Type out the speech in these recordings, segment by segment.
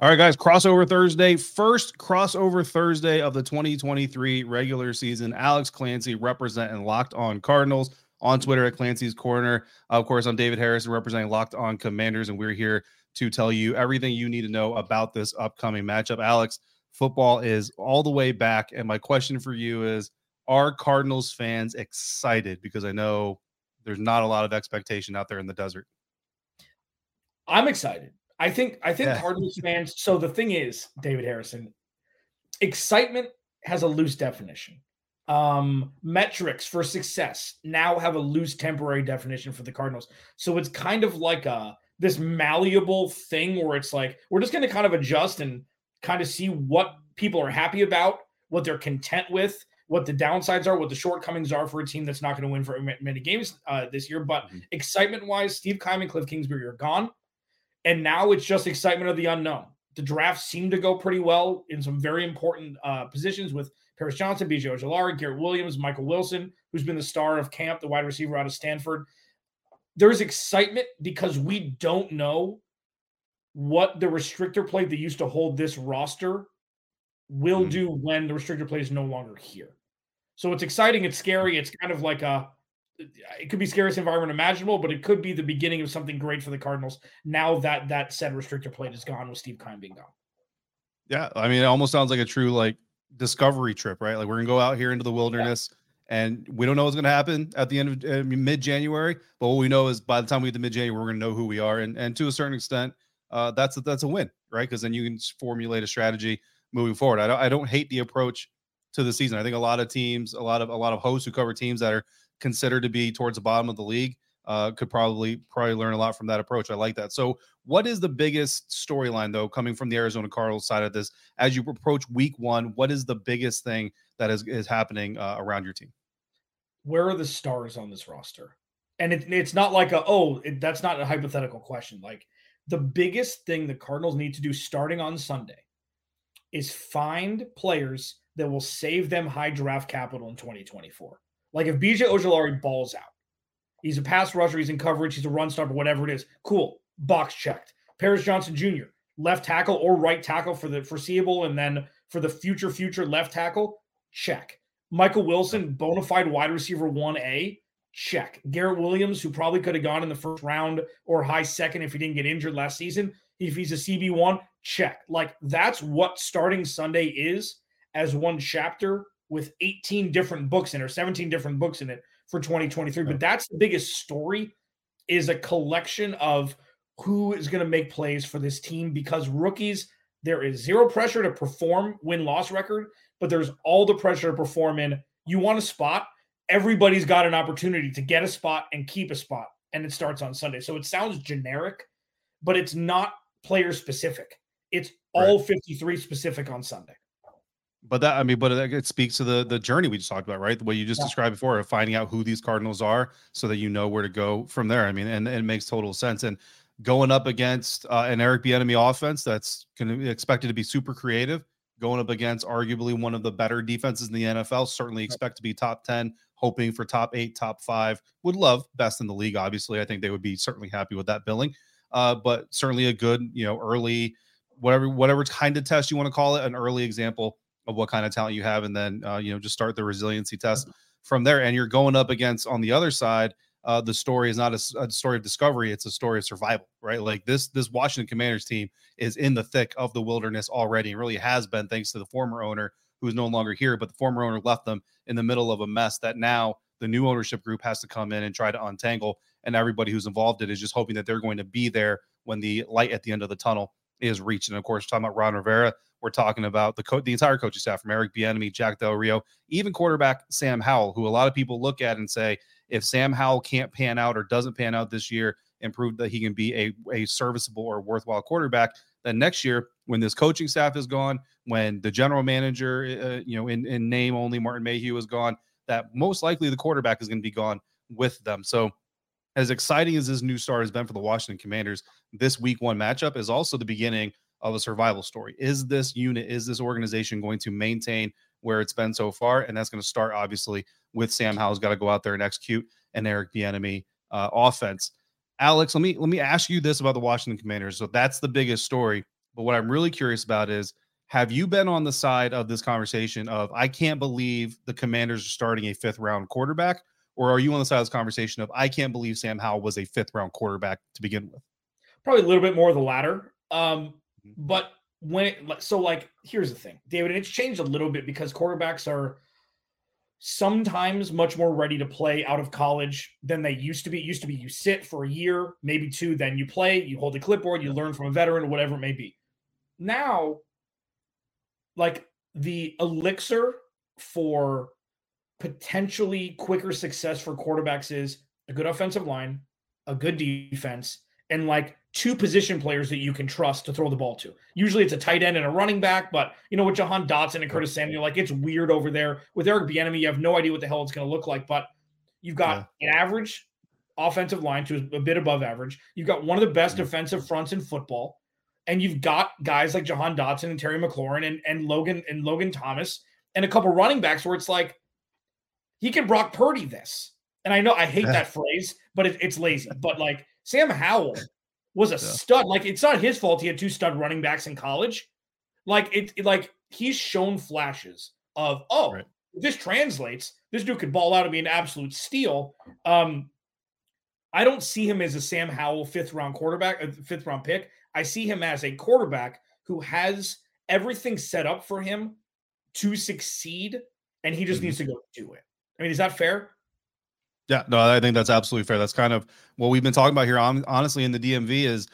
All right, guys, crossover Thursday. First crossover Thursday of the 2023 regular season. Alex Clancy representing Locked On Cardinals on Twitter at Clancy's Corner. Of course, I'm David Harrison representing Locked On Commanders, and we're here to tell you everything you need to know about this upcoming matchup. Alex, football is all the way back, and my question for you is, are Cardinals fans excited? Because I know there's not a lot of expectation out there in the desert. I'm excited. I think yeah. Cardinals fans. So the thing is, David Harrison, excitement has a loose definition. Metrics for success now have a loose temporary definition for the Cardinals. So it's kind of like this malleable thing where it's like, we're just going to kind of adjust and kind of see what people are happy about, what they're content with, what the downsides are, what the shortcomings are for a team that's not going to win for many games this year. But excitement-wise, Steve Keim and Cliff Kingsbury are gone. And now it's just excitement of the unknown. The draft seemed to go pretty well in some very important positions with Paris Johnson, BJ Ojulari, Garrett Williams, Michael Wilson, who's been the star of camp, the wide receiver out of Stanford. There's excitement because we don't know what the restrictor plate that used to hold this roster will do when the restrictor plate is no longer here. So it's exciting. It's scary. It's kind of like it could be scariest environment imaginable, but it could be the beginning of something great for the Cardinals. Now that said restrictor plate is gone with Steve Keim being gone. Yeah. I mean, it almost sounds like a true discovery trip, right? Like, we're gonna go out here into the wilderness and we don't know what's gonna happen at the end of mid-January, but what we know is by the time we get to mid-January, we're gonna know who we are. And to a certain extent, that's a win, right? Cause then you can formulate a strategy moving forward. I don't hate the approach to the season. I think a lot of teams, a lot of hosts who cover teams that are considered to be towards the bottom of the league could probably learn a lot from that approach. I like that. So what is the biggest storyline, though, coming from the Arizona Cardinals side of this? As you approach week one, what is the biggest thing that is happening around your team? Where are the stars on this roster? And it's not like that's not a hypothetical question. Like, the biggest thing the Cardinals need to do starting on Sunday is find players that will save them high draft capital in 2024. Like, if BJ Ojulari balls out, he's a pass rusher, he's in coverage, he's a run stopper, whatever it is, cool, box checked. Paris Johnson Jr., left tackle or right tackle for the foreseeable, and then for the future left tackle, check. Michael Wilson, bona fide wide receiver 1A, check. Garrett Williams, who probably could have gone in the first round or high second if he didn't get injured last season, if he's a CB1, check. Like, that's what starting Sunday is as one chapter with 18 different books in, or 17 different books in it for 2023. But that's the biggest story, is a collection of who is going to make plays for this team, because rookies, there is zero pressure to perform win-loss record, but there's all the pressure to perform in. You want a spot. Everybody's got an opportunity to get a spot and keep a spot. And it starts on Sunday. So it sounds generic, but it's not player specific. It's all 53 specific on Sunday. But that it speaks to the journey we just talked about, right? The way you just described before, of finding out who these Cardinals are so that you know where to go from there. I mean, and it makes total sense. And going up against an Eric Bieniemy offense that's going to be expected to be super creative, going up against arguably one of the better defenses in the NFL, certainly expect to be top 10, hoping for top 8, top 5, would love best in the league, obviously. I think they would be certainly happy with that billing. But certainly a good, early, whatever kind of test you want to call it, an early example of what kind of talent you have, and then just start the resiliency test from there. And you're going up against, on the other side, the story is not a story of discovery; it's a story of survival, right? Like, this Washington Commanders team is in the thick of the wilderness already, and really has been, thanks to the former owner, who is no longer here. But the former owner left them in the middle of a mess that now the new ownership group has to come in and try to untangle. And everybody who's involved in it is just hoping that they're going to be there when the light at the end of the tunnel is reached. And of course, talking about Ron Rivera, we're talking about the entire coaching staff, from Eric Bieniemy, Jack Del Rio, even quarterback Sam Howell, who a lot of people look at and say, if Sam Howell can't pan out or doesn't pan out this year and prove that he can be a serviceable or worthwhile quarterback, then next year, when this coaching staff is gone, when the general manager, in name only, Martin Mayhew, is gone, that most likely the quarterback is going to be gone with them. So as exciting as this new star has been for the Washington Commanders, this week one matchup is also the beginning of a survival story. Is this unit, is this organization going to maintain where it's been so far? And that's going to start, obviously, with Sam Howell's got to go out there and execute an Eric Bieniemy offense. Alex, let me ask you this about the Washington Commanders. So that's the biggest story, But what I'm really curious about is, have you been on the side of this conversation of, I can't believe the Commanders are starting a fifth-round quarterback, or are you on the side of this conversation of, I can't believe Sam Howell was a fifth-round quarterback to begin with? Probably a little bit more of the latter. But when it, so like, here's the thing, David, and it's changed a little bit because quarterbacks are sometimes much more ready to play out of college than they used to be. It used to be you sit for a year, maybe two, then you play, you hold a clipboard, you learn from a veteran, whatever it may be. Now, like, the elixir for potentially quicker success for quarterbacks is a good offensive line, a good defense, and like two position players that you can trust to throw the ball to. Usually it's a tight end and a running back, but you know, with Jahan Dotson and Curtis Samuel, like, it's weird over there. With Eric Bieniemy, you have no idea what the hell it's going to look like, but you've got an average offensive line to a bit above average. You've got one of the best defensive fronts in football, and you've got guys like Jahan Dotson and Terry McLaurin and Logan Thomas and a couple running backs where it's like, he can Brock Purdy this. And I know I hate that phrase, but it's lazy. But like, Sam Howell was a stud. Like, it's not his fault he had two stud running backs in college. Like, he's shown flashes of, this translates. This dude could ball out and be an absolute steal. I don't see him as a Sam Howell fifth round pick. I see him as a quarterback who has everything set up for him to succeed, and he just needs to go do it. I mean, is that fair? Yeah, no, I think that's absolutely fair. That's kind of what we've been talking about here. Honestly, in the DMV is,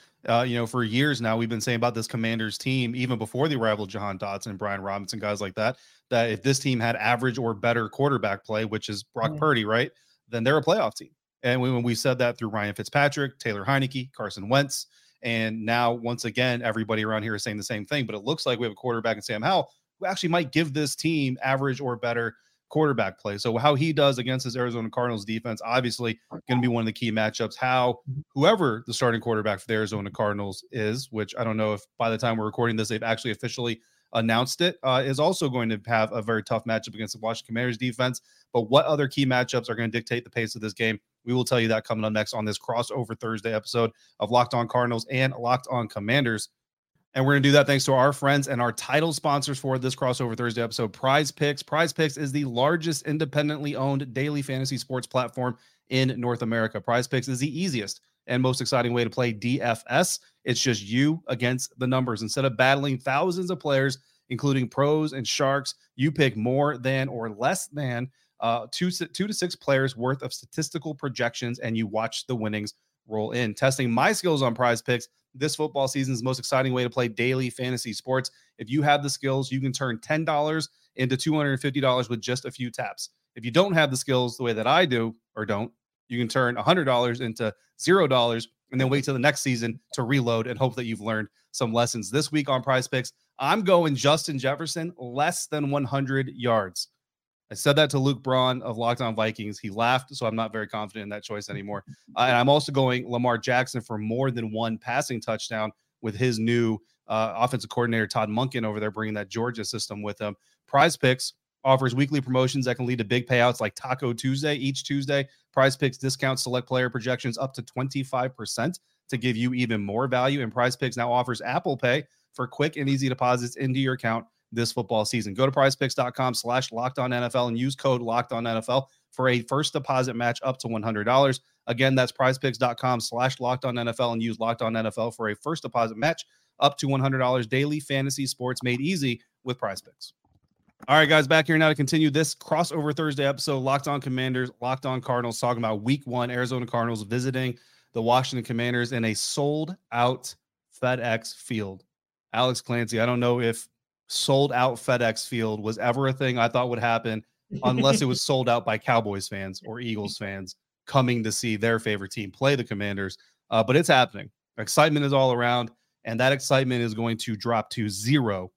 for years now, we've been saying about this Commanders team, even before the arrival of Jahan Dotson, Brian Robinson, guys like that, that if this team had average or better quarterback play, which is Brock Purdy, right, then they're a playoff team. And when we said that through Ryan Fitzpatrick, Taylor Heineke, Carson Wentz, and now once again, everybody around here is saying the same thing, but it looks like we have a quarterback in Sam Howell who actually might give this team average or better quarterback play. So how he does against this Arizona Cardinals defense, obviously going to be one of the key matchups. How whoever the starting quarterback for the Arizona Cardinals is, which I don't know if by the time we're recording this, they've actually officially announced it, is also going to have a very tough matchup against the Washington Commanders defense. But what other key matchups are going to dictate the pace of this game? We will tell you that coming up next on this crossover Thursday episode of Locked On Cardinals and Locked On Commanders. And we're going to do that thanks to our friends and our title sponsors for this crossover Thursday episode, Prize Picks. Prize Picks is the largest independently owned daily fantasy sports platform in North America. Prize Picks is the easiest and most exciting way to play DFS. It's just you against the numbers. Instead of battling thousands of players, including pros and sharks, you pick more than or less than two to six players worth of statistical projections, and you watch the winnings roll in. Testing my skills on Prize Picks, this football season's most exciting way to play daily fantasy sports. If you have the skills, you can turn $10 into $250 with just a few taps. If you don't have the skills the way that I do, or don't, you can turn $100 into $0 and then wait till the next season to reload and hope that you've learned some lessons. This week on Prize Picks, I'm going Justin Jefferson less than 100 yards. I said that to Luke Braun of Locked On Vikings. He laughed, so I'm not very confident in that choice anymore. And I'm also going Lamar Jackson for more than one passing touchdown with his new offensive coordinator, Todd Monken, over there bringing that Georgia system with him. Prize Picks offers weekly promotions that can lead to big payouts like Taco Tuesday. Each Tuesday, Prize Picks discounts select player projections up to 25% to give you even more value. And Prize Picks now offers Apple Pay for quick and easy deposits into your account this football season. Go to prizepicks.com/LockedOnNFL and use code LockedOnNFL for a first deposit match up to $100. Again, that's prizepicks.com/LockedOnNFL and use LockedOnNFL for a first deposit match up to $100. Daily fantasy sports made easy with Prize Picks. All right, guys, back here now to continue this crossover Thursday episode, Locked On Commanders, Locked On Cardinals, talking about week 1, Arizona Cardinals visiting the Washington Commanders in a sold out FedEx Field. Alex Clancy, I don't know if sold out FedEx Field was ever a thing I thought would happen unless it was sold out by Cowboys fans or Eagles fans coming to see their favorite team play the Commanders. But it's happening. Excitement is all around, and that excitement is going to drop to zero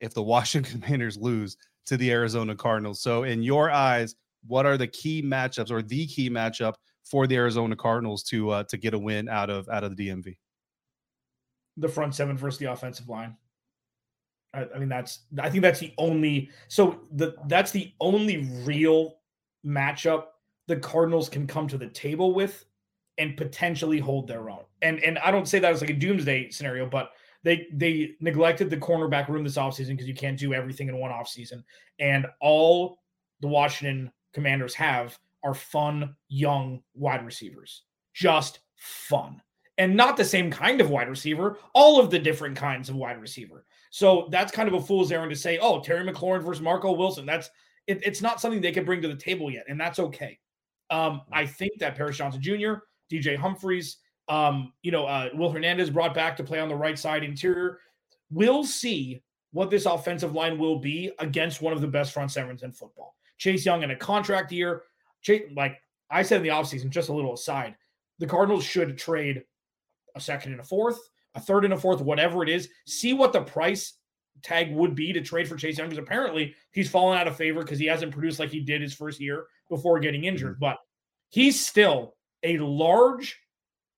if the Washington Commanders lose to the Arizona Cardinals. So in your eyes, what are the key matchups or the key matchup for the Arizona Cardinals to get a win out of the DMV? The front seven versus the offensive line. I mean, that's the only real matchup the Cardinals can come to the table with and potentially hold their own. And I don't say that as like a doomsday scenario, but They neglected the cornerback room this offseason because you can't do everything in one offseason. And all the Washington Commanders have are fun, young wide receivers. Just fun. And not the same kind of wide receiver, all of the different kinds of wide receiver. So that's kind of a fool's errand to say, oh, Terry McLaurin versus Marco Wilson. It's not something they can bring to the table yet, and that's okay. I think that Paris Johnson Jr., DJ Humphreys, Will Hernandez brought back to play on the right side interior. We'll see what this offensive line will be against one of the best front sevens in football. Chase Young in a contract year. Like I said in the offseason, just a little aside, the Cardinals should trade a second and a fourth, a third and a fourth, whatever it is. See what the price tag would be to trade for Chase Young, because apparently he's fallen out of favor because he hasn't produced like he did his first year before getting injured. But he's still a large,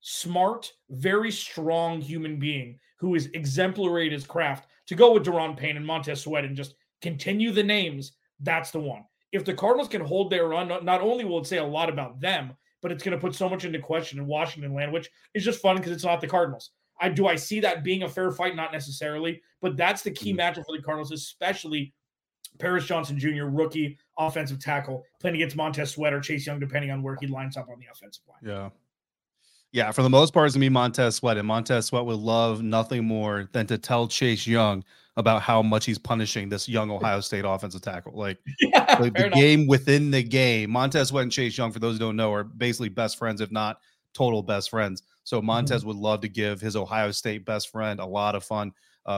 smart, very strong human being who is exemplary at his craft. To go with Daron Payne and Montez Sweat and just continue the names, that's the one. If the Cardinals can hold their run, not only will it say a lot about them, but it's going to put so much into question in Washington land, which is just fun because it's not the Cardinals. Do I see that being a fair fight? Not necessarily, but that's the key matchup for the Cardinals, especially Paris Johnson Jr., rookie offensive tackle, playing against Montez Sweat or Chase Young, depending on where he lines up on the offensive line. Yeah, for the most part, it's going to be Montez Sweat, and Montez Sweat would love nothing more than to tell Chase Young about how much he's punishing this young Ohio State offensive tackle. Game within the game, Montez Sweat and Chase Young, for those who don't know, are basically best friends, if not total best friends. So Montez would love to give his Ohio State best friend a lot of fun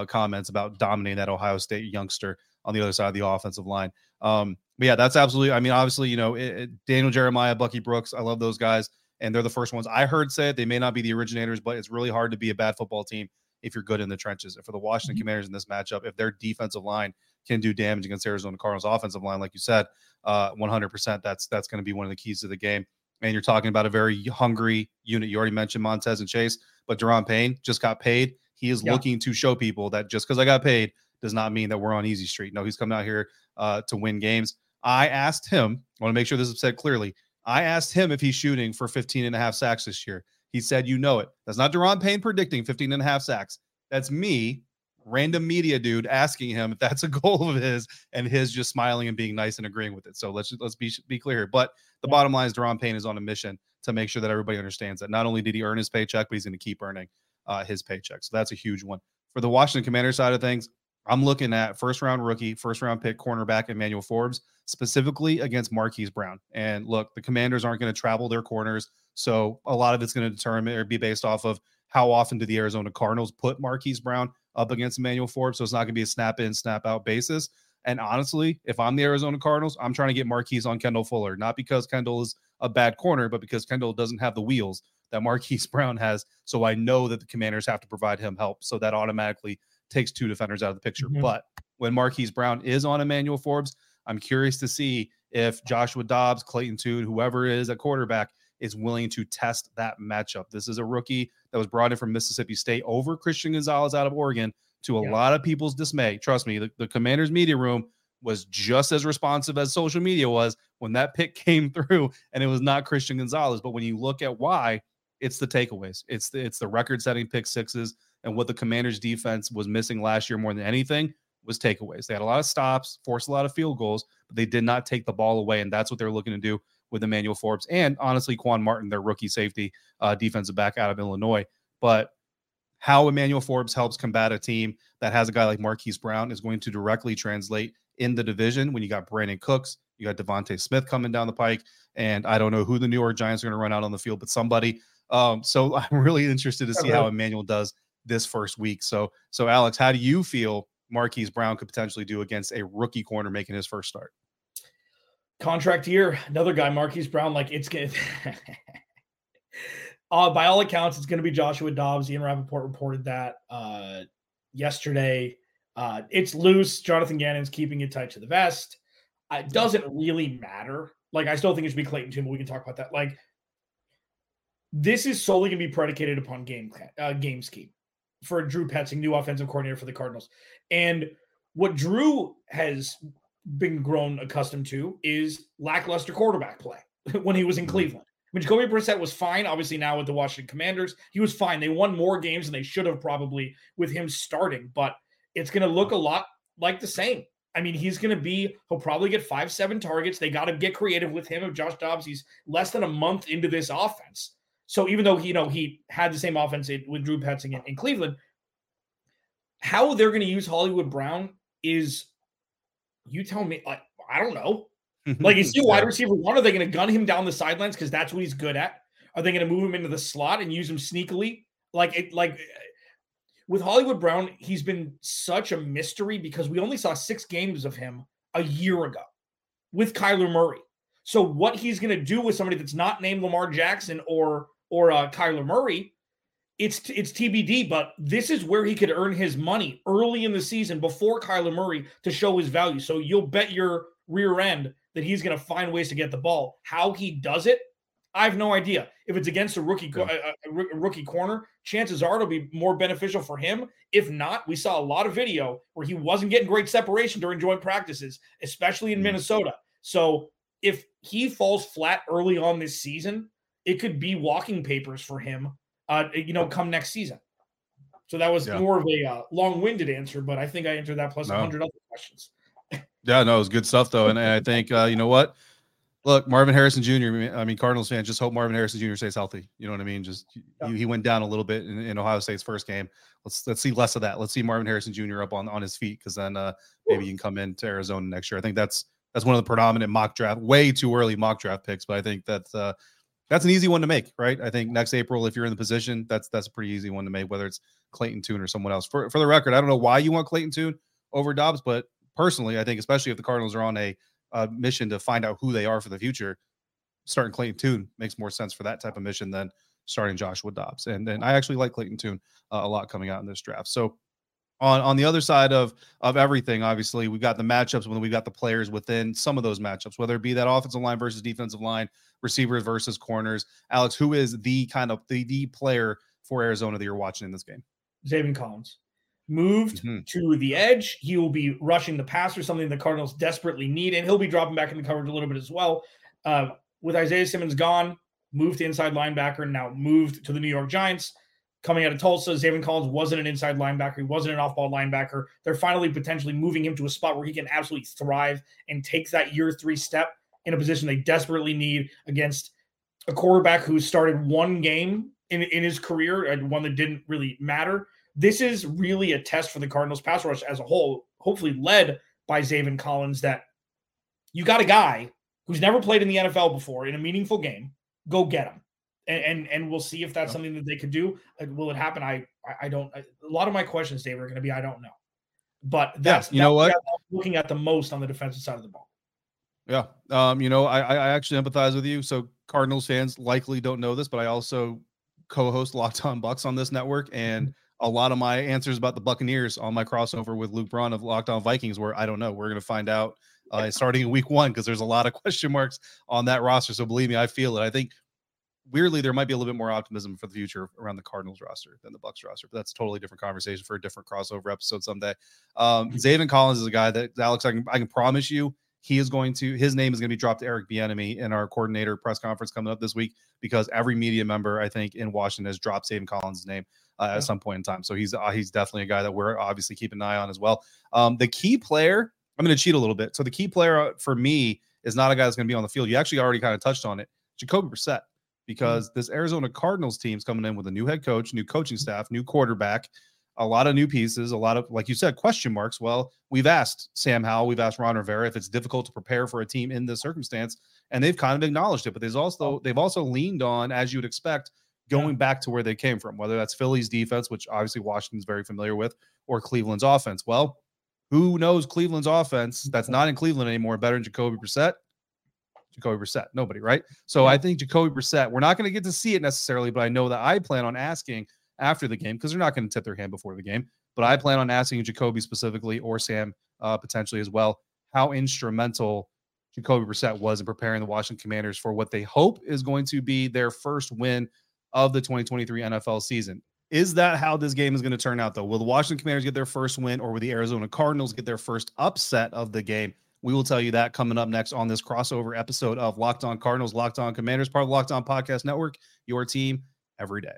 comments about dominating that Ohio State youngster on the other side of the offensive line. But yeah, that's absolutely, I mean, obviously, Daniel Jeremiah, Bucky Brooks, I love those guys. And they're the first ones I heard say it. They may not be the originators, but it's really hard to be a bad football team if you're good in the trenches. And for the Washington Commanders in this matchup, if their defensive line can do damage against Arizona Cardinals' offensive line, like you said, 100%, that's going to be one of the keys to the game. And you're talking about a very hungry unit. You already mentioned Montez and Chase, but Daron Payne just got paid. He is looking to show people that just because I got paid does not mean that we're on easy street. No, he's coming out here to win games. I asked him, I want to make sure this is said clearly, I asked him if he's shooting for 15 and a half sacks this year. He said, you know it. That's not Daron Payne predicting 15 and a half sacks. That's me, random media dude, asking him if that's a goal of his, and his just smiling and being nice and agreeing with it. So let's be clear here. But the bottom line is Daron Payne is on a mission to make sure that everybody understands that not only did he earn his paycheck, but he's going to keep earning his paycheck. So that's a huge one. For the Washington Commanders side of things, I'm looking at first-round rookie, first-round pick cornerback Emmanuel Forbes, specifically against Marquise Brown. And look, the Commanders aren't going to travel their corners, so a lot of it's going to determine or be based off of how often do the Arizona Cardinals put Marquise Brown up against Emmanuel Forbes. So it's not going to be a snap-in, snap-out basis. And honestly, if I'm the Arizona Cardinals, I'm trying to get Marquise on Kendall Fuller, not because Kendall is a bad corner, but because Kendall doesn't have the wheels that Marquise Brown has. So I know that the Commanders have to provide him help, so that automatically takes two defenders out of the picture. But when Marquise Brown is on Emmanuel Forbes, I'm curious to see if Joshua Dobbs, Clayton Tune, whoever is a quarterback, is willing to test that matchup. This is a rookie that was brought in from Mississippi State over Christian Gonzalez out of Oregon, to a lot of people's dismay. Trust me, the Commanders media room was just as responsive as social media was when that pick came through, and it was not Christian Gonzalez. But when you look at why, it's the takeaways. It's the record-setting pick sixes. And what the Commanders defense was missing last year more than anything was takeaways. They had a lot of stops, forced a lot of field goals, but they did not take the ball away. And that's what they're looking to do with Emmanuel Forbes. And honestly, Quan Martin, their rookie safety, defensive back out of Illinois. But how Emmanuel Forbes helps combat a team that has a guy like Marquise Brown is going to directly translate in the division when you got Brandon Cooks, you got Devontae Smith coming down the pike. And I don't know who the New York Giants are going to run out on the field, but somebody. So I'm really interested to see how Emmanuel does this first week. So Alex, how do you feel Marquise Brown could potentially do against a rookie corner making his first start? Contract year, another guy, Marquise Brown, like it's good. By all accounts, it's going to be Joshua Dobbs. Ian Rappaport reported that yesterday. It's loose. Jonathan Gannon's keeping it tight to the vest. It doesn't really matter. Like, I still think it should be Clayton Tune, but we can talk about that. Like, this is solely going to be predicated upon game scheme for Drew Petzing, new offensive coordinator for the Cardinals. And what Drew has been grown accustomed to is lackluster quarterback play when he was in Cleveland. mean, Jacoby Brissett was fine, obviously, now with the Washington Commanders. He was fine. They won more games than they should have probably with him starting, but it's going to look a lot like the same. I mean, he'll probably get 5-7 targets. They got to get creative with him. If Josh Dobbs, he's less than a month into this offense. So even though, he had the same offense with Drew Petzing in Cleveland, how they're going to use Hollywood Brown is, you tell me, I don't know. Like, is he wide receiver one? Are they going to gun him down the sidelines because that's what he's good at? Are they going to move him into the slot and use him sneakily? With Hollywood Brown, he's been such a mystery because we only saw 6 games of him a year ago with Kyler Murray. So what he's going to do with somebody that's not named Lamar Jackson or Kyler Murray, it's TBD, but this is where he could earn his money early in the season before Kyler Murray to show his value. So you'll bet your rear end that he's going to find ways to get the ball. How he does it, I have no idea. If it's against a rookie corner, chances are it'll be more beneficial for him. If not, we saw a lot of video where he wasn't getting great separation during joint practices, especially in Minnesota. So if he falls flat early on this season, it could be walking papers for him, come next season. So that was more of a long-winded answer, but I think I answered that plus 100 other questions. Yeah, no, it was good stuff, though. And I think, you know what? Look, Marvin Harrison Jr., I mean, Cardinals fans, just hope Marvin Harrison Jr. stays healthy. You know what I mean? He went down a little bit in Ohio State's first game. Let's see less of that. Let's see Marvin Harrison Jr. up on his feet, because then maybe he can come into Arizona next year. I think that's one of the predominant way too early mock draft picks, but I think that's an easy one to make, right? I think next April, if you're in the position, that's a pretty easy one to make, whether it's Clayton Tune or someone else. For the record, I don't know why you want Clayton Tune over Dobbs, but personally, I think, especially if the Cardinals are on a mission to find out who they are for the future, starting Clayton Tune makes more sense for that type of mission than starting Joshua Dobbs. And I actually like Clayton Tune a lot coming out in this draft. So on the other side of everything, obviously, we've got the matchups when we've got the players within some of those matchups, whether it be that offensive line versus defensive line, receivers versus corners. Alex, who is the kind of the player for Arizona that you're watching in this game? Zaven Collins. Moved to the edge. He will be rushing the passer, something the Cardinals desperately need, and he'll be dropping back into coverage a little bit as well. With Isaiah Simmons gone, moved to inside linebacker, and now moved to the New York Giants. Coming out of Tulsa, Zaven Collins wasn't an inside linebacker. He wasn't an off-ball linebacker. They're finally potentially moving him to a spot where he can absolutely thrive and take that year 3 step in a position they desperately need against a quarterback who started 1 game in his career, and one that didn't really matter. This is really a test for the Cardinals pass rush as a whole, hopefully led by Zaven Collins, that you got a guy who's never played in the NFL before in a meaningful game, go get him. And we'll see if that's something that they could do. Will it happen? A lot of my questions, Dave, are going to be, I don't know, but that's looking at the most on the defensive side of the ball. Yeah. I actually empathize with you. So Cardinals fans likely don't know this, but I also co-host Locked On Bucks on this network. And a lot of my answers about the Buccaneers on my crossover with Luke Braun of Locked On Vikings, where I don't know, we're going to find out starting in week 1, because there's a lot of question marks on that roster. So believe me, I feel it. I think weirdly, there might be a little bit more optimism for the future around the Cardinals roster than the Bucs roster, but that's a totally different conversation for a different crossover episode someday. Zaven Collins is a guy that, Alex, I can promise you, his name is going to be dropped to Eric Bieniemy in our coordinator press conference coming up this week, because every media member, I think, in Washington has dropped Zaven Collins' name at some point in time. So he's definitely a guy that we're obviously keeping an eye on as well. The key player, I'm going to cheat a little bit. So the key player for me is not a guy that's going to be on the field. You actually already kind of touched on it. Jacoby Brissett, because this Arizona Cardinals team's coming in with a new head coach, new coaching staff, new quarterback, a lot of new pieces, a lot of, like you said, question marks. Well, we've asked Sam Howell, we've asked Ron Rivera if it's difficult to prepare for a team in this circumstance, and they've kind of acknowledged it, but they've also leaned on, as you would expect, going back to where they came from, whether that's Philly's defense, which obviously Washington's very familiar with, or Cleveland's offense. Well, who knows Cleveland's offense that's not in Cleveland anymore better than Jacoby Brissett? Jacoby Brissett, nobody, right? So I think Jacoby Brissett, we're not going to get to see it necessarily, but I know that I plan on asking after the game, because they're not going to tip their hand before the game, but I plan on asking Jacoby specifically, or Sam potentially as well, how instrumental Jacoby Brissett was in preparing the Washington Commanders for what they hope is going to be their first win of the 2023 NFL season. Is that how this game is going to turn out, though? Will the Washington Commanders get their first win, or will the Arizona Cardinals get their first upset of the game? We will tell you that coming up next on this crossover episode of Locked On Cardinals, Locked On Commanders, part of the Locked On Podcast Network, your team every day.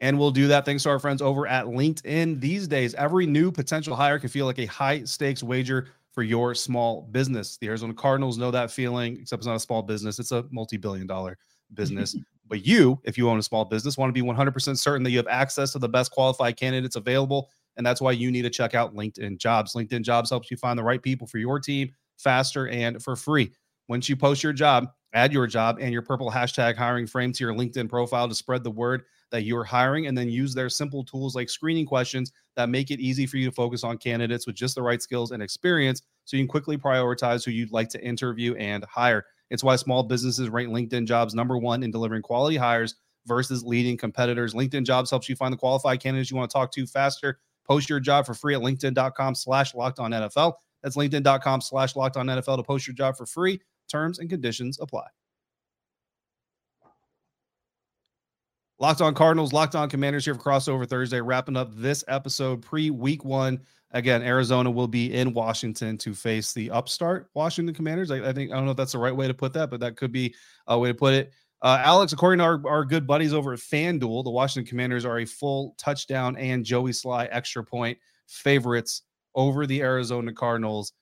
And we'll do that thanks to our friends over at LinkedIn. These days, every new potential hire can feel like a high-stakes wager for your small business. The Arizona Cardinals know that feeling, except it's not a small business. It's a multi-billion-dollar business. But you, if you own a small business, want to be 100% certain that you have access to the best qualified candidates available, and that's why you need to check out LinkedIn Jobs. LinkedIn Jobs helps you find the right people for your team faster and for free. Once you post your job, add your job and your purple hashtag hiring frame to your LinkedIn profile to spread the word that you're hiring, and then use their simple tools like screening questions that make it easy for you to focus on candidates with just the right skills and experience so you can quickly prioritize who you'd like to interview and hire. It's why small businesses rank LinkedIn Jobs #1 in delivering quality hires versus leading competitors. LinkedIn Jobs helps you find the qualified candidates you want to talk to faster. Post your job for free at LinkedIn.com/LockedOnNFL. That's LinkedIn.com/LockedOnNFL to post your job for free. Terms and conditions apply. Locked On Cardinals, Locked On Commanders here for Crossover Thursday, wrapping up this episode pre-week one. Again, Arizona will be in Washington to face the upstart Washington Commanders. I don't know if that's the right way to put that, but that could be a way to put it. Alex, according to our good buddies over at FanDuel, the Washington Commanders are a full touchdown and Joey Sly extra point favorites over the Arizona Cardinals.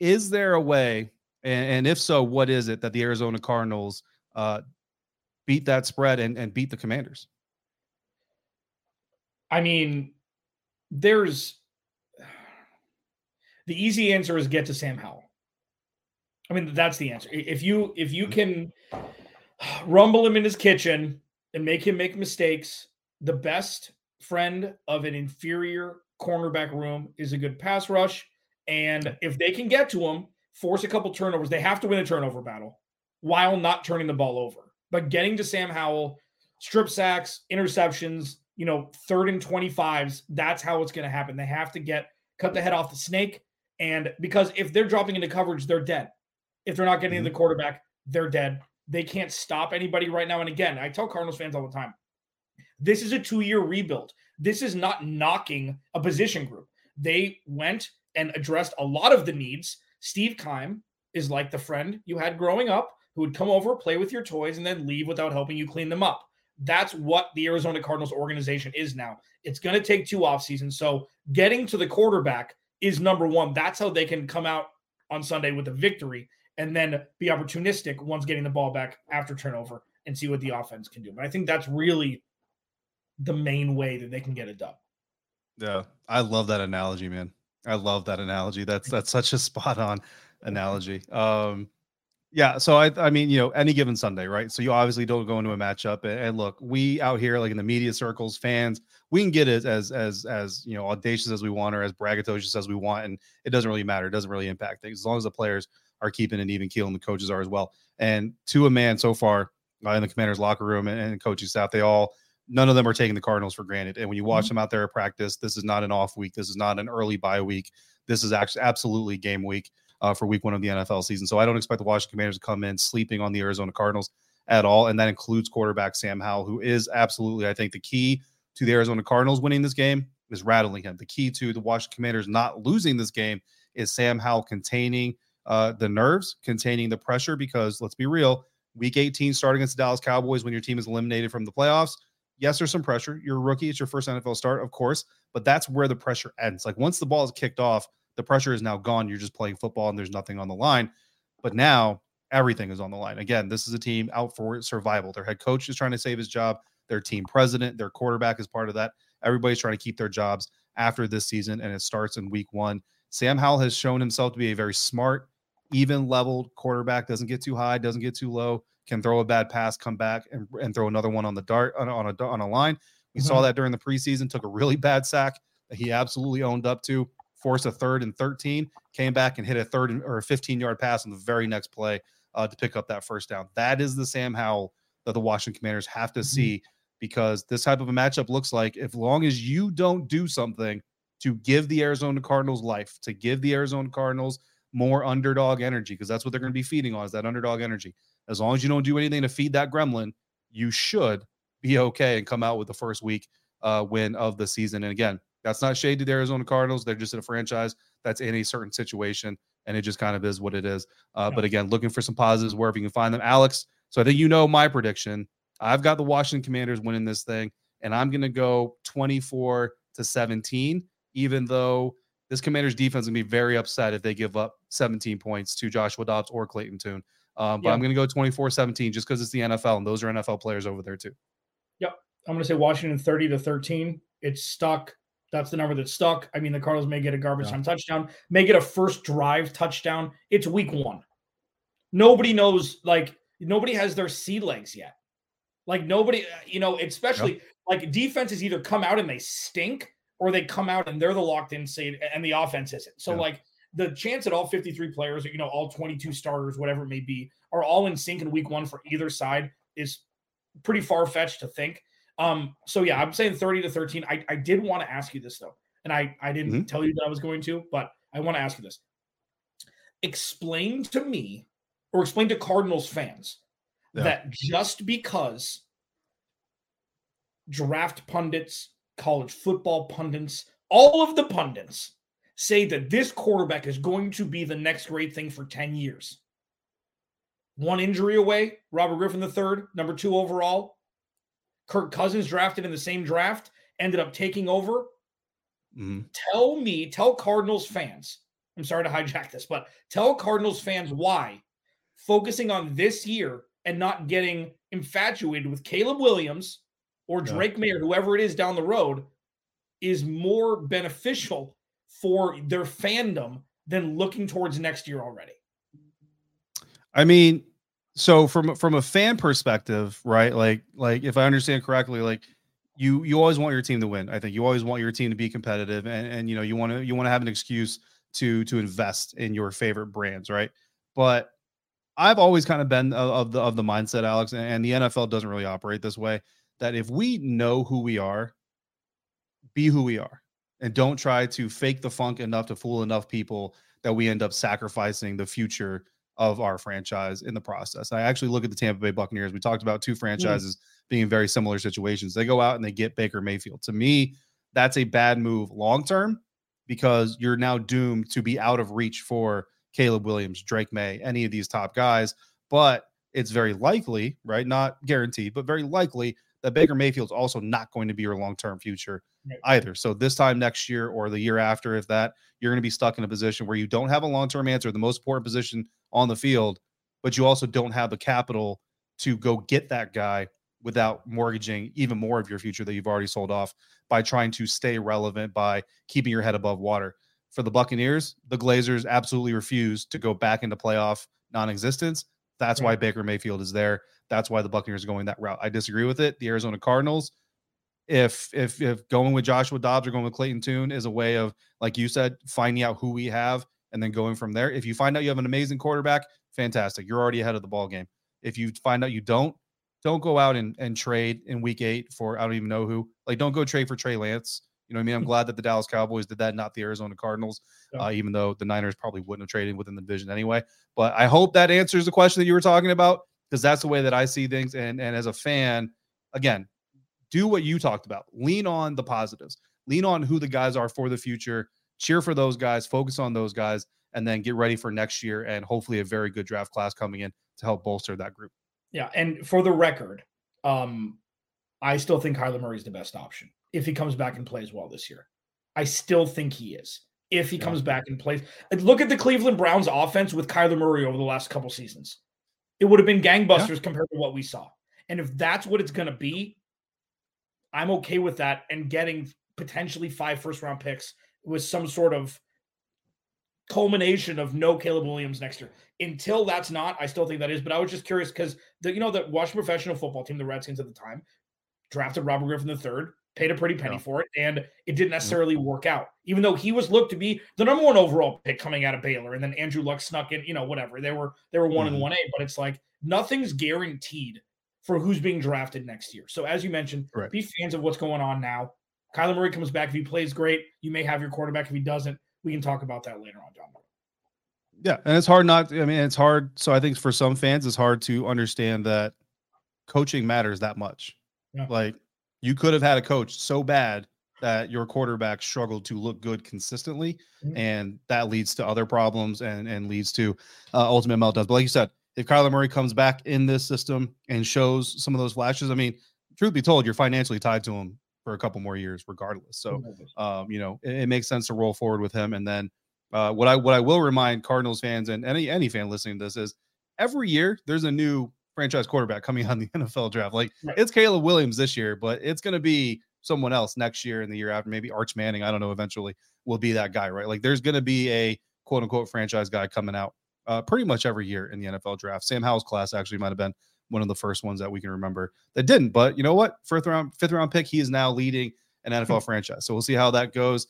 Is there a way, and if so, what is it, that the Arizona Cardinals beat that spread and beat the Commanders? I mean, the easy answer is get to Sam Howell. I mean, that's the answer. If you can rumble him in his kitchen and make him make mistakes, the best friend of an inferior cornerback room is a good pass rush. And if they can get to him, force a couple turnovers. They have to win a turnover battle while not turning the ball over. But getting to Sam Howell, strip sacks, interceptions, third and 25s, that's how it's going to happen. They have to cut the head off the snake. And because if they're dropping into coverage, they're dead. If they're not getting to the quarterback, they're dead. They can't stop anybody right now. And again, I tell Cardinals fans all the time, this is a 2-year rebuild. This is not knocking a position group. They went and addressed a lot of the needs. Steve Keim is like the friend you had growing up who would come over, play with your toys, and then leave without helping you clean them up. That's what the Arizona Cardinals organization is now. It's going to take 2 off seasons. So getting to the quarterback is number 1. That's how they can come out on Sunday with a victory and then be opportunistic once getting the ball back after turnover and see what the offense can do. But I think that's really the main way that they can get a dub. Yeah, I love that analogy, man. I love that analogy. That's such a spot on analogy. Yeah, so I mean, any given Sunday, right? So you obviously don't go into a matchup. And look, we out here, like in the media circles, fans, we can get it as audacious as we want or as braggadocious as we want, and it doesn't really matter. It doesn't really impact things as long as the players are keeping an even keel and the coaches are as well. And to a man so far in the Commanders' locker room and coaching staff, none of them are taking the Cardinals for granted. And when you watch them out there at practice, this is not an off week. This is not an early bye week. This is actually absolutely game week. For week 1 of the NFL season. So I don't expect the Washington Commanders to come in sleeping on the Arizona Cardinals at all. And that includes quarterback Sam Howell, who is absolutely, I think, the key to the Arizona Cardinals winning this game is rattling him. The key to the Washington Commanders not losing this game is Sam Howell containing the nerves, containing the pressure, because let's be real, week 18 starting against the Dallas Cowboys when your team is eliminated from the playoffs. Yes, there's some pressure. You're a rookie. It's your first NFL start, of course, but that's where the pressure ends. Like once the ball is kicked off, the pressure is now gone. You're just playing football and there's nothing on the line. But now everything is on the line. Again, this is a team out for survival. Their head coach is trying to save his job. Their team president, their quarterback is part of that. Everybody's trying to keep their jobs after this season, and it starts in week 1. Sam Howell has shown himself to be a very smart, even-leveled quarterback. Doesn't get too high, doesn't get too low, can throw a bad pass, come back, and throw another one on the dart on a line. We saw that during the preseason, took a really bad sack that he absolutely owned up to. Forced a 3rd and 13, came back and hit a 15-yard pass on the very next play to pick up that first down. That is the Sam Howell that the Washington Commanders have to see, because this type of a matchup looks like, if long as you don't do something to give the Arizona Cardinals life, to give the Arizona Cardinals more underdog energy, because that's what they're going to be feeding on, is that underdog energy. As long as you don't do anything to feed that gremlin, you should be okay and come out with the first week win of the season. And again, that's not shade to the Arizona Cardinals. They're just in a franchise that's in a certain situation, and it just kind of is what it is. But again, looking for some positives wherever you can find them. Alex, so I think you know my prediction. I've got the Washington Commanders winning this thing, and I'm going to go 24-17, even though this Commanders defense is going to be very upset if they give up 17 points to Joshua Dobbs or Clayton Tune. But I'm going to go 24-17 just because it's the NFL, and those are NFL players over there too. Yep. I'm going to say Washington 30-13. It's stuck. That's the number that's stuck. I mean, the Cardinals may get a garbage time touchdown, may get a first drive touchdown. It's week one. Nobody knows, nobody has their sea legs yet. Nobody, especially defense is either come out and they stink or they come out and they're the locked in seed and the offense isn't. So the chance that all 53 players, or, all 22 starters, whatever it may be, are all in sync in week one for either side is pretty far-fetched to think. So I'm saying 30-13. I did want to ask you this though. And I didn't tell you that I was going to, but I want to ask you this. Explain to me, or explain to Cardinals fans, that just because draft pundits, college football pundits, all of the pundits say that this quarterback is going to be the next great thing for 10 years. One injury away, Robert Griffin III, number 2 overall. Kirk Cousins drafted in the same draft, ended up taking over. Tell Cardinals fans, I'm sorry to hijack this, but tell Cardinals fans why focusing on this year and not getting infatuated with Caleb Williams or Drake Mayer, whoever it is down the road, is more beneficial for their fandom than looking towards next year already. I mean, so from a fan perspective, right? Like if I understand correctly, you always want your team to win. I think you always want your team to be competitive, and you want to have an excuse to invest in your favorite brands, right? But I've always kind of been of the mindset, Alex, and the NFL doesn't really operate this way, that if we know who we are, be who we are, and don't try to fake the funk enough to fool enough people that we end up sacrificing the future of our franchise in the process. I actually look at the Tampa Bay Buccaneers. We talked about two franchises being in very similar situations. They go out and they get Baker Mayfield. To me, that's a bad move long-term, because you're now doomed to be out of reach for Caleb Williams, Drake May, any of these top guys. But it's very likely, right? Not guaranteed, but very likely that Baker Mayfield's also not going to be your long-term future either. So this time next year or the year after, if that, you're going to be stuck in a position where you don't have a long-term answer, the most important position on the field, but you also don't have the capital to go get that guy without mortgaging even more of your future that you've already sold off by trying to stay relevant, by keeping your head above water. For the Buccaneers, the Glazers absolutely refuse to go back into playoff non-existence. That's why Baker Mayfield is there. That's why the Buccaneers are going that route. I disagree with it. The Arizona Cardinals, if going with Joshua Dobbs or going with Clayton Tune is a way of, like you said, finding out who we have and then going from there. If you find out you have an amazing quarterback, fantastic. You're already ahead of the ball game. If you find out you don't go out and trade in week 8 for I don't even know who. Don't go trade for Trey Lance. You know what I mean? I'm glad that the Dallas Cowboys did that, not the Arizona Cardinals, even though the Niners probably wouldn't have traded within the division anyway. But I hope that answers the question that you were talking about, because that's the way that I see things. And as a fan, again, do what you talked about. Lean on the positives. Lean on who the guys are for the future. Cheer for those guys. Focus on those guys. And then get ready for next year and hopefully a very good draft class coming in to help bolster that group. Yeah, and for the record, I still think Kyler Murray is the best option. If he comes back and plays well this year, I still think he is. If he comes back and plays, look at the Cleveland Browns offense with Kyler Murray over the last couple seasons. It would have been gangbusters compared to what we saw. And if that's what it's going to be, I'm okay with that. And getting potentially 5 first-round picks with some sort of culmination of no Caleb Williams next year. Until that's not, I still think that is. But I was just curious because the Washington professional football team, the Redskins at the time, drafted Robert Griffin III. Paid a pretty penny for it, and it didn't necessarily work out, even though he was looked to be the number 1 overall pick coming out of Baylor. And then Andrew Luck snuck in, whatever. They were 1 and 1A, but it's like nothing's guaranteed for who's being drafted next year. So as you mentioned, be fans of what's going on now. Kyler Murray comes back. If he plays great, you may have your quarterback. If he doesn't, we can talk about that later on, John. Yeah, and it's hard not. I mean, it's hard. So I think for some fans, it's hard to understand that coaching matters that much. Yeah. You could have had a coach so bad that your quarterbacks struggle to look good consistently, and that leads to other problems and leads to ultimate meltdowns. But like you said, if Kyler Murray comes back in this system and shows some of those flashes, I mean, truth be told, you're financially tied to him for a couple more years regardless. So, you know, it makes sense to roll forward with him. And then what I will remind Cardinals fans and any fan listening to this is every year there's a new franchise quarterback coming on the NFL draft. Like it's Caleb Williams this year, but it's going to be someone else next year and the year after, maybe Arch Manning. I don't know. Eventually will be that guy, right? Like there's going to be a quote unquote franchise guy coming out pretty much every year in the NFL draft. Sam Howell's class actually might've been one of the first ones that we can remember that didn't, but you know what? Fifth round pick. He is now leading an NFL franchise. So we'll see how that goes.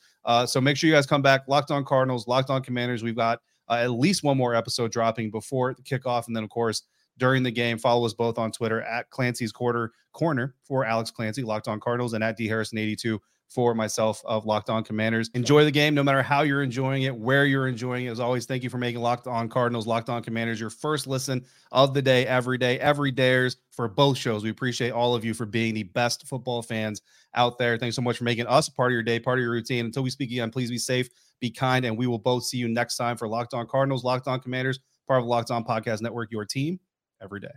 So make sure you guys come back. Locked On Cardinals, Locked On Commanders. We've got at least one more episode dropping before the kickoff. And then of course, during the game, follow us both on Twitter at Clancy's Corner for Alex Clancy, Locked On Cardinals, and at DHarrison82 for myself of Locked On Commanders. Enjoy the game, no matter how you're enjoying it, where you're enjoying it. As always, thank you for making Locked On Cardinals, Locked On Commanders your first listen of the day, every day, every dayers for both shows. We appreciate all of you for being the best football fans out there. Thanks so much for making us part of your day, part of your routine. Until we speak again, please be safe, be kind, and we will both see you next time for Locked On Cardinals, Locked On Commanders, part of the Locked On Podcast Network, your team every day.